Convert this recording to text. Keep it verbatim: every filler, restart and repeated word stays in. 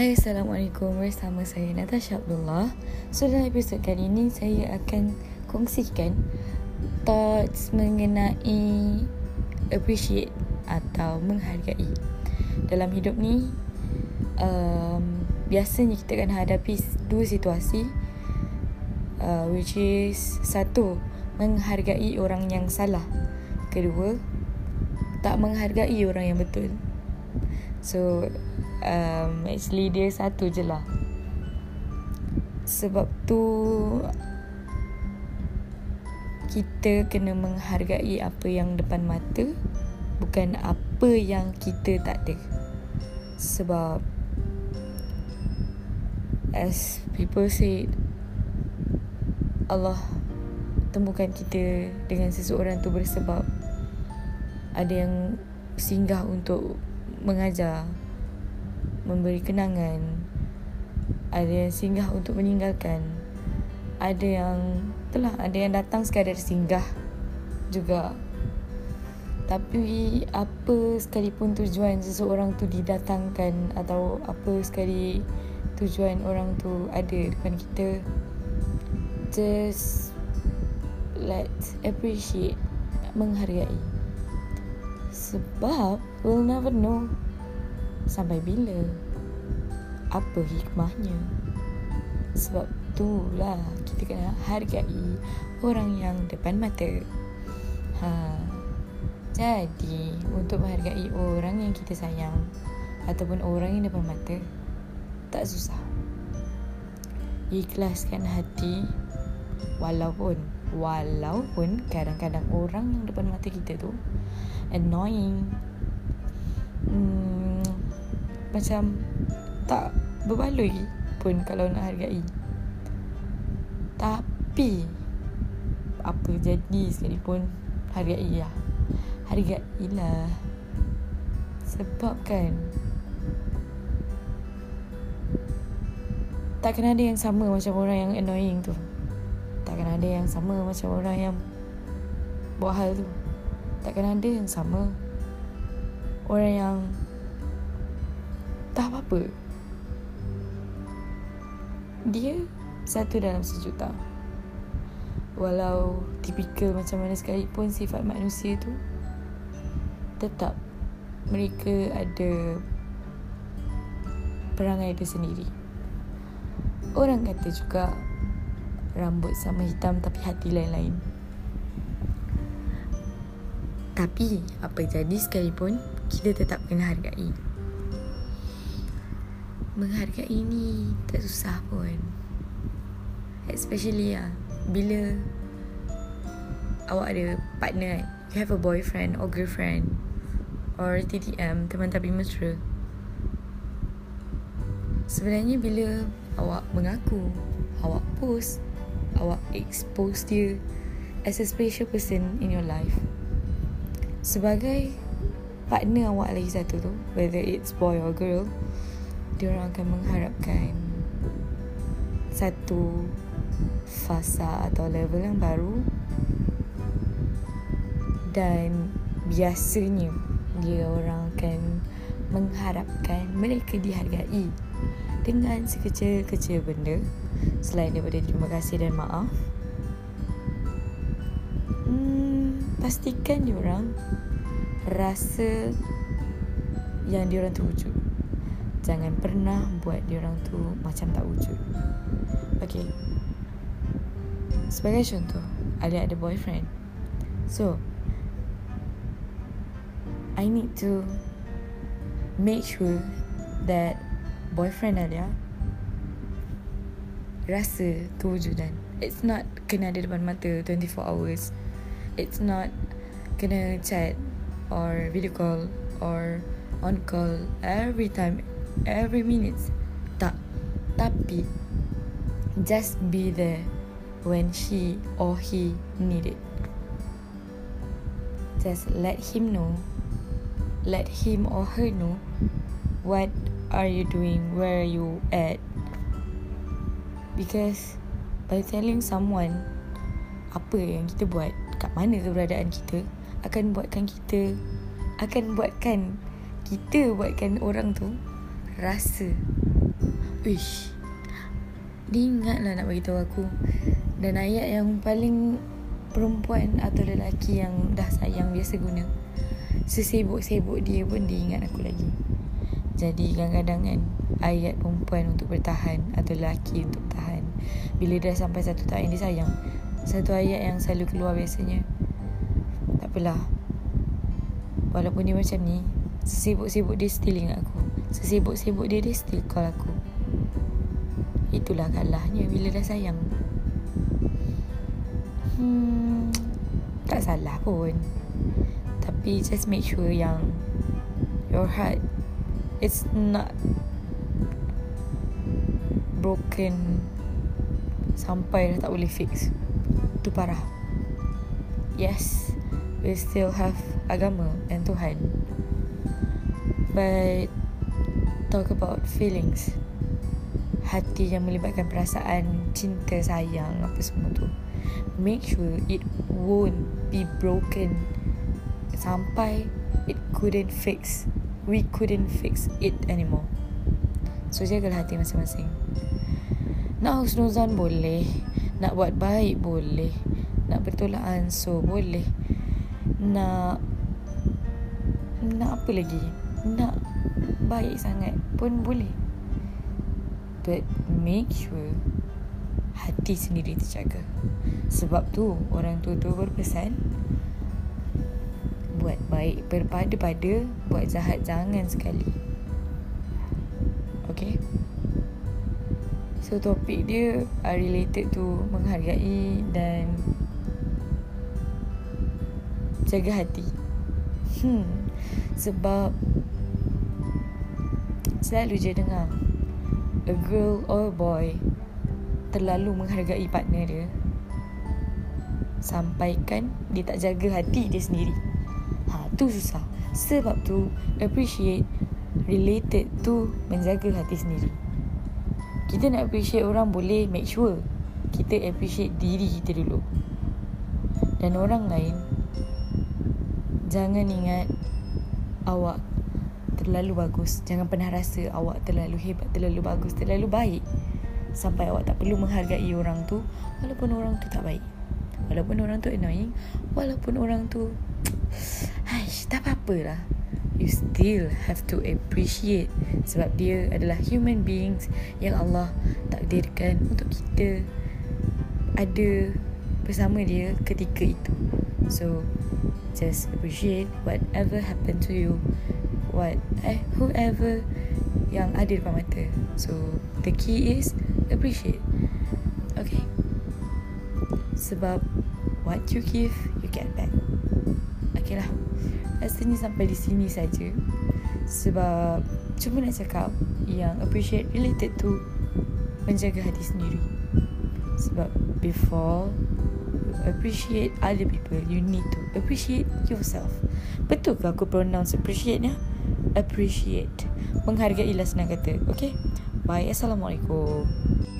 Hai, Assalamualaikum. Bersama saya Natasha Abdullah. So dalam episod kali ini saya akan kongsikan thoughts mengenai appreciate atau menghargai. Dalam hidup ni um, biasanya kita akan hadapi dua situasi, uh, which is satu, menghargai orang yang salah. Kedua, tak menghargai orang yang betul. So um, actually dia satu je lah. Sebab tu kita kena menghargai apa yang depan mata, bukan apa yang kita tak ada. Sebab as people say, Allah temukan kita dengan seseorang tu bersebab. Ada yang singgah untuk mengajar, memberi kenangan. Ada yang singgah untuk meninggalkan. Ada yang telah, ada yang datang sekadar singgah juga. Tapi apa sekalipun tujuan seseorang tu didatangkan, atau apa sekali tujuan orang tu ada depan kita, just let's appreciate, menghargai. Sebab we'll never know sampai bila, apa hikmahnya. Sebab itulah kita kena hargai orang yang depan mata. ha. Jadi untuk menghargai orang yang kita sayang ataupun orang yang depan mata, tak susah. Ikhlaskan hati. Walaupun Walaupun kadang-kadang orang yang depan mata kita tu annoying, hmm, macam tak berbaloi pun kalau nak hargai. Tapi apa jadi sekalipun, hargailah. Hargailah. Sebab kan takkan ada yang sama macam orang yang annoying tu. Takkan ada yang sama macam orang yang buat hal tu. Takkan ada yang sama orang yang tak apa-apa. Dia satu dalam sejuta. Walau tipikal macam mana sekalipun sifat manusia tu, tetap mereka ada perangai dia sendiri. Orang kata juga rambut sama hitam tapi hati lain-lain. Tapi apa jadi sekalipun, kita tetap kena hargai. Menghargai ni tak susah pun. Especially lah bila awak ada partner, you have a boyfriend or girlfriend or T T M, teman tapi mesra. Sebenarnya bila awak mengaku, awak post, awak expose dia as a special person in your life, sebagai partner awak lagi satu tu, whether it's boy or girl, diorang akan mengharapkan satu fasa atau level yang baru. Dan biasanya dia orang akan mengharapkan mereka dihargai dengan sekecil-kecil benda selain daripada terima kasih dan maaf. Pastikan diorang rasa yang diorang tu wujud. Jangan pernah buat diorang tu macam tak wujud. Okay, sebagai contoh, ada ada boyfriend. So I need to make sure that boyfriend Alia rasa kewujudan. It's not kena ada depan mata twenty-four hours. It's not kena chat or video call or on call every time, every minute. Tak. Tapi just be there when she or he need it. Just let him know, let him or her know what are you doing, where are you at. Because by telling someone apa yang kita buat, kat mana keberadaan kita, akan buatkan kita akan buatkan kita buatkan orang tu rasa Uish, dia ingatlah nak beritahu aku. Dan ayat yang paling perempuan atau lelaki yang dah sayang biasa guna. Sesibuk-sibuk dia pun dia ingat aku lagi. Jadi kadang-kadang kan, ayat perempuan untuk bertahan atau lelaki untuk tahan. Bila dah sampai satu tahap yang dia sayang, satu ayat yang selalu keluar biasanya. Takpelah, walaupun dia macam ni, sesibuk-sibuk dia still ingat aku. Sesibuk-sibuk dia, dia still call aku. Itulah kalahnya bila dah sayang. Hmm, tak salah pun. Tapi just make sure yang your heart, it's not broken sampai dah tak boleh fix. Itu parah. Yes, we still have agama dan Tuhan, but talk about feelings, hati yang melibatkan perasaan, cinta, sayang, apa semua tu, make sure it won't be broken sampai it couldn't fix. We couldn't fix it anymore. So jagalah hati masing-masing. Nak husnuzan boleh, nak buat baik boleh, nak bertolak ansur boleh, Nak Nak apa lagi, nak baik sangat pun boleh, but make sure hati sendiri terjaga. Sebab tu orang tua-tua berpesan, buat baik berpada-pada, buat jahat jangan sekali. Okay, so topik dia are related to menghargai dan jaga hati. Hmm, sebab selalu je dengar a girl or a boy terlalu menghargai partner dia, sampaikan dia tak jaga hati dia sendiri. Ha, tu susah. Sebab tu appreciate related to menjaga hati sendiri. Kita nak appreciate orang boleh, make sure kita appreciate diri kita dulu. Dan orang lain, jangan ingat awak terlalu bagus. Jangan pernah rasa awak terlalu hebat, terlalu bagus, terlalu baik sampai awak tak perlu menghargai orang tu, walaupun orang tu tak baik, walaupun orang tu annoying, walaupun orang tu Aish, tak apa-apa lah. You still have to appreciate. Sebab dia adalah human beings yang Allah takdirkan untuk kita ada bersama dia ketika itu. So just appreciate whatever happen to you, what eh, whoever yang ada depan mata. So the key is appreciate. Okay, sebab what you give, you get back. Okay lah, rasanya sampai di sini saja. Sebab cuma nak cakap yang appreciate related to menjaga hati sendiri. Sebab before you appreciate other people, you need to appreciate yourself. Betul ke aku pronounce appreciate ni? Appreciate. Menghargailah senang kata. Okay, bye. Assalamualaikum.